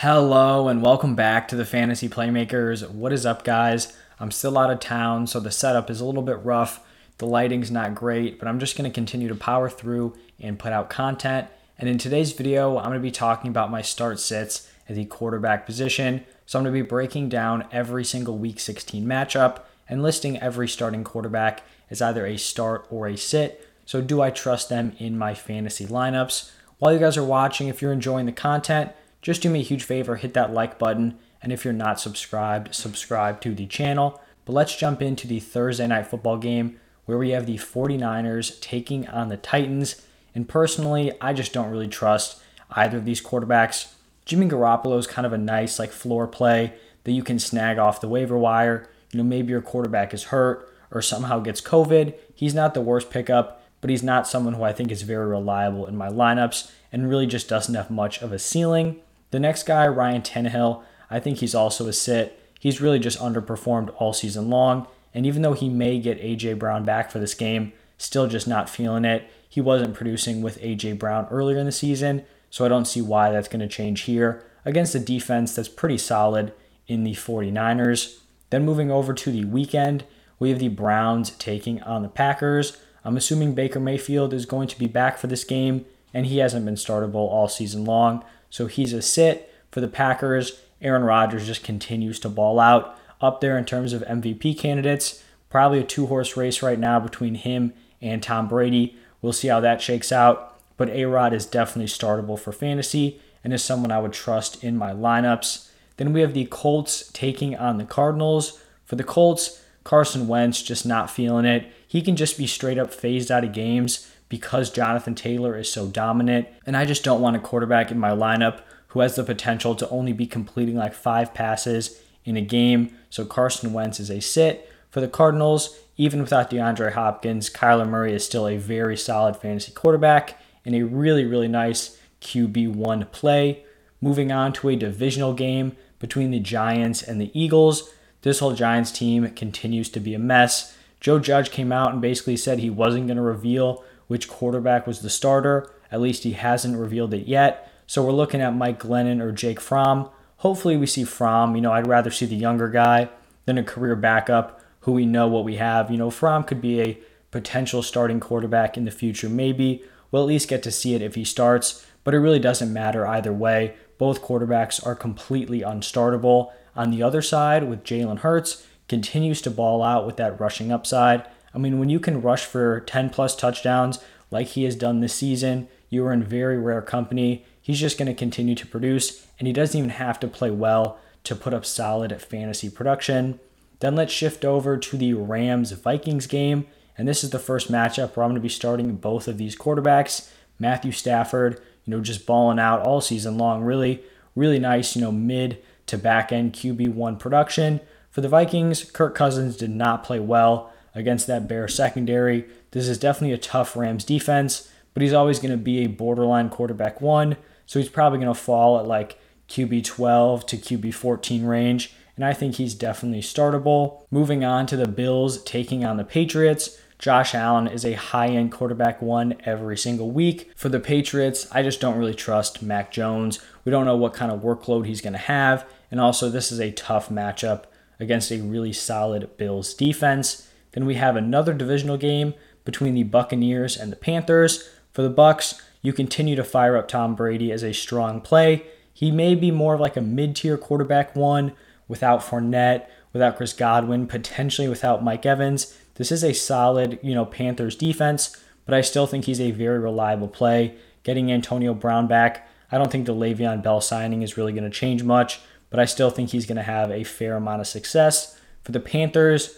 Hello and welcome back to the Fantasy Playmakers. What is up, guys? I'm still out of town, so the setup is a little bit rough. The lighting's not great, but I'm just going to continue to power through and put out content. And in today's video, I'm going to be talking about my start sits at the quarterback position. So I'm going to be breaking down every single Week 16 matchup and listing every starting quarterback as either a start or a sit. So do I trust them in my fantasy lineups? While you guys are watching, if you're enjoying the content, just do me a huge favor, hit that like button, and if you're not subscribed, subscribe to the channel. But let's jump into the Thursday night football game where we have the 49ers taking on the Titans. And personally, I just don't really trust either of these quarterbacks. Jimmy Garoppolo is kind of a nice floor play that you can snag off the waiver wire. You know, maybe your quarterback is hurt or somehow gets COVID. He's not the worst pickup, but he's not someone who I think is very reliable in my lineups and really just doesn't have much of a ceiling. The next guy, Ryan Tannehill, I think he's also a sit. He's really just underperformed all season long. And even though he may get A.J. Brown back for this game, still just not feeling it. He wasn't producing with A.J. Brown earlier in the season, so I don't see why that's going to change here against a defense that's pretty solid in the 49ers. Then moving over to the weekend, we have the Browns taking on the Packers. I'm assuming Baker Mayfield is going to be back for this game, and he hasn't been startable all season long. So he's a sit for the Packers. Aaron Rodgers just continues to ball out up there in terms of MVP candidates. Probably a two-horse race right now between him and Tom Brady. We'll see how that shakes out. But A-Rod is definitely startable for fantasy and is someone I would trust in my lineups. Then we have the Colts taking on the Cardinals. For the Colts, Carson Wentz just not feeling it. He can just be straight up phased out of games because Jonathan Taylor is so dominant, and I just don't want a quarterback in my lineup who has the potential to only be completing like 5 passes in a game. So Carson Wentz is a sit for the Cardinals. Even without DeAndre Hopkins, Kyler Murray is still a very solid fantasy quarterback and a really, really nice QB1 play. Moving on to a divisional game between the Giants and the Eagles. This whole Giants team continues to be a mess. Joe Judge came out and basically said he wasn't going to reveal which quarterback was the starter. At least he hasn't revealed it yet. So we're looking at Mike Glennon or Jake Fromm. Hopefully we see Fromm. You know, I'd rather see the younger guy than a career backup who we know what we have. You know, Fromm could be a potential starting quarterback in the future maybe. We'll at least get to see it if he starts. But it really doesn't matter either way. Both quarterbacks are completely unstartable. On the other side, with Jalen Hurts, continues to ball out with that rushing upside. I mean, when you can rush for 10-plus touchdowns like he has done this season, you are in very rare company. He's just going to continue to produce, and he doesn't even have to play well to put up solid fantasy production. Then let's shift over to the Rams-Vikings game, and this is the first matchup where I'm going to be starting both of these quarterbacks. Matthew Stafford, you know, just balling out all season long. Really, really nice, you know, mid to back-end QB1 production. For the Vikings, Kirk Cousins did not play well against that Bears secondary. This is definitely a tough Rams defense, but he's always going to be a borderline quarterback one, so he's probably going to fall at like QB 12 to QB 14 range, and I think he's definitely startable. Moving on to the Bills taking on the Patriots. Josh Allen is a high-end quarterback one every single week. For the Patriots, I just don't really trust Mac Jones. We don't know what kind of workload he's going to have, and also this is a tough matchup against a really solid Bills defense. Then we have another divisional game between the Buccaneers and the Panthers. For the Bucs, you continue to fire up Tom Brady as a strong play. He may be more of like a mid-tier quarterback one without Fournette, without Chris Godwin, potentially without Mike Evans. This is a solid, you know, Panthers defense, but I still think he's a very reliable play. Getting Antonio Brown back, I don't think the Le'Veon Bell signing is really going to change much, but I still think he's going to have a fair amount of success. For the Panthers,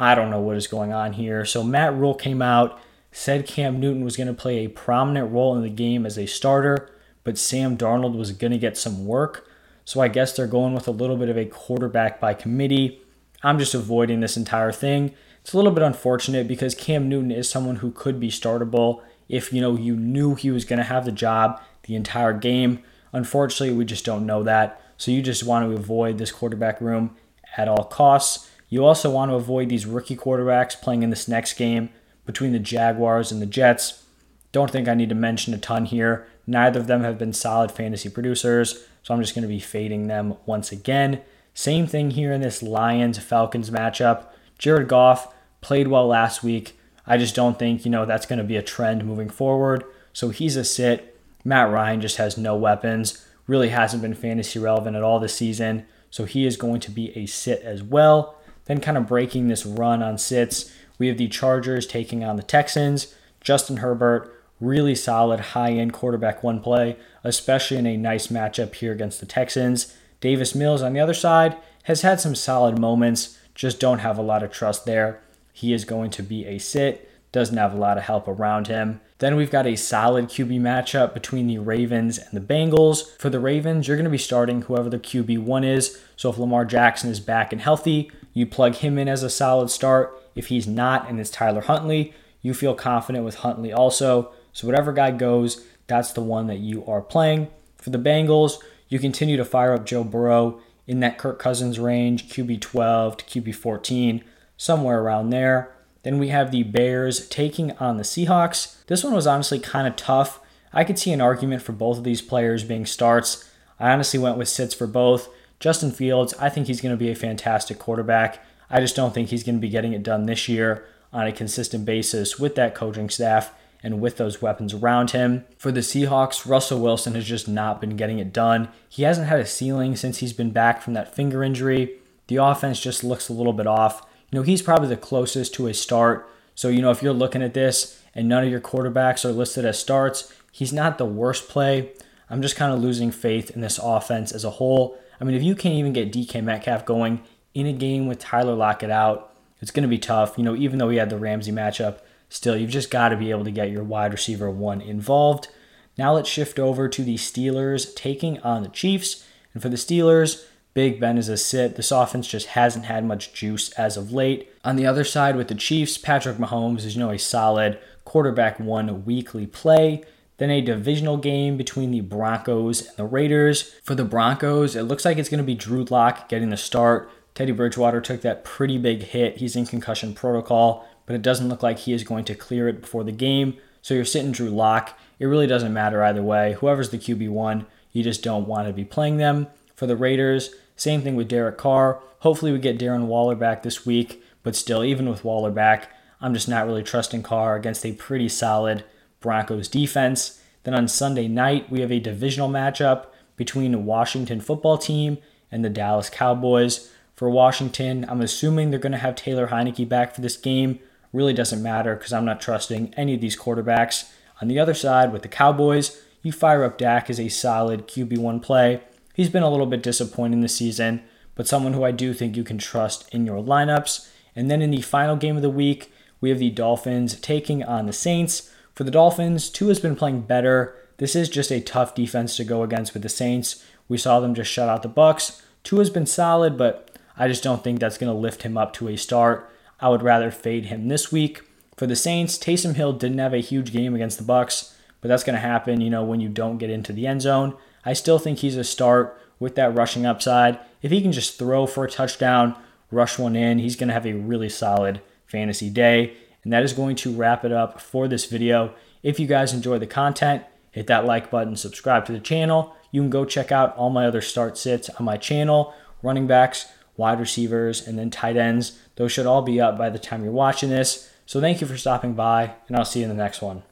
I don't know what is going on here. So Matt Rule came out, said Cam Newton was going to play a prominent role in the game as a starter, but Sam Darnold was going to get some work. So I guess they're going with a little bit of a quarterback by committee. I'm just avoiding this entire thing. It's a little bit unfortunate because Cam Newton is someone who could be startable if, you know, you knew he was going to have the job the entire game. Unfortunately, we just don't know that. So you just want to avoid this quarterback room at all costs. You also want to avoid these rookie quarterbacks playing in this next game between the Jaguars and the Jets. Don't think I need to mention a ton here. Neither of them have been solid fantasy producers, So I'm just going to be fading them once again. Same thing here in this Lions-Falcons matchup. Jared Goff played well last week. I just don't think, that's going to be a trend moving forward. So he's a sit. Matt Ryan just has no weapons. Really hasn't been fantasy relevant at all this season. So he is going to be a sit as well. Then kind of breaking this run on sits, we have the Chargers taking on the Texans. Justin Herbert, really solid high-end quarterback one play, especially in a nice matchup here against the Texans. Davis Mills on the other side has had some solid moments, just don't have a lot of trust there. He is going to be a sit, doesn't have a lot of help around him. Then we've got a solid QB matchup between the Ravens and the Bengals. For the Ravens, you're going to be starting whoever the QB1 is. So if Lamar Jackson is back and healthy, you plug him in as a solid start. If he's not and it's Tyler Huntley, you feel confident with Huntley also. So whatever guy goes, that's the one that you are playing. For the Bengals, you continue to fire up Joe Burrow in that Kirk Cousins range, QB12 to QB14, somewhere around there. Then we have the Bears taking on the Seahawks. This one was honestly kind of tough. I could see an argument for both of these players being starts. I honestly went with sits for both. Justin Fields, I think he's going to be a fantastic quarterback. I just don't think he's going to be getting it done this year on a consistent basis with that coaching staff and with those weapons around him. For the Seahawks, Russell Wilson has just not been getting it done. He hasn't had a ceiling since he's been back from that finger injury. The offense just looks a little bit off. He's probably the closest to a start. So, if you're looking at this and none of your quarterbacks are listed as starts, he's not the worst play. I'm just kind of losing faith in this offense as a whole. If you can't even get DK Metcalf going in a game with Tyler Lockett out, it's going to be tough. Even though he had the Ramsey matchup, still, you've just got to be able to get your wide receiver one involved. Now let's shift over to the Steelers taking on the Chiefs. And for the Steelers, Big Ben is a sit. This offense just hasn't had much juice as of late. On the other side with the Chiefs, Patrick Mahomes is, a solid quarterback one weekly play. Then a divisional game between the Broncos and the Raiders. For the Broncos, it looks like it's going to be Drew Lock getting the start. Teddy Bridgewater took that pretty big hit. He's in concussion protocol, but it doesn't look like he is going to clear it before the game. So you're sitting Drew Lock. It really doesn't matter either way. Whoever's the QB1, you just don't want to be playing them. For the Raiders, same thing with Derek Carr. Hopefully we get Darren Waller back this week, but still, even with Waller back, I'm just not really trusting Carr against a pretty solid Broncos defense. Then on Sunday night, we have a divisional matchup between the Washington football team and the Dallas Cowboys. For Washington, I'm assuming they're going to have Taylor Heineke back for this game. Really doesn't matter because I'm not trusting any of these quarterbacks. On the other side with the Cowboys, you fire up Dak as a solid QB1 play. He's been a little bit disappointing this season, but someone who I do think you can trust in your lineups. And then in the final game of the week, we have the Dolphins taking on the Saints. For the Dolphins, Tua's been playing better. This is just a tough defense to go against with the Saints. We saw them just shut out the Bucs. Tua's been solid, but I just don't think that's going to lift him up to a start. I would rather fade him this week. For the Saints, Taysom Hill didn't have a huge game against the Bucs, but that's going to happen, when you don't get into the end zone. I still think he's a start with that rushing upside. If he can just throw for a touchdown, rush one in, he's going to have a really solid fantasy day. And that is going to wrap it up for this video. If you guys enjoy the content, hit that like button, subscribe to the channel. You can go check out all my other start sits on my channel, running backs, wide receivers, and then tight ends. Those should all be up by the time you're watching this. So thank you for stopping by, and I'll see you in the next one.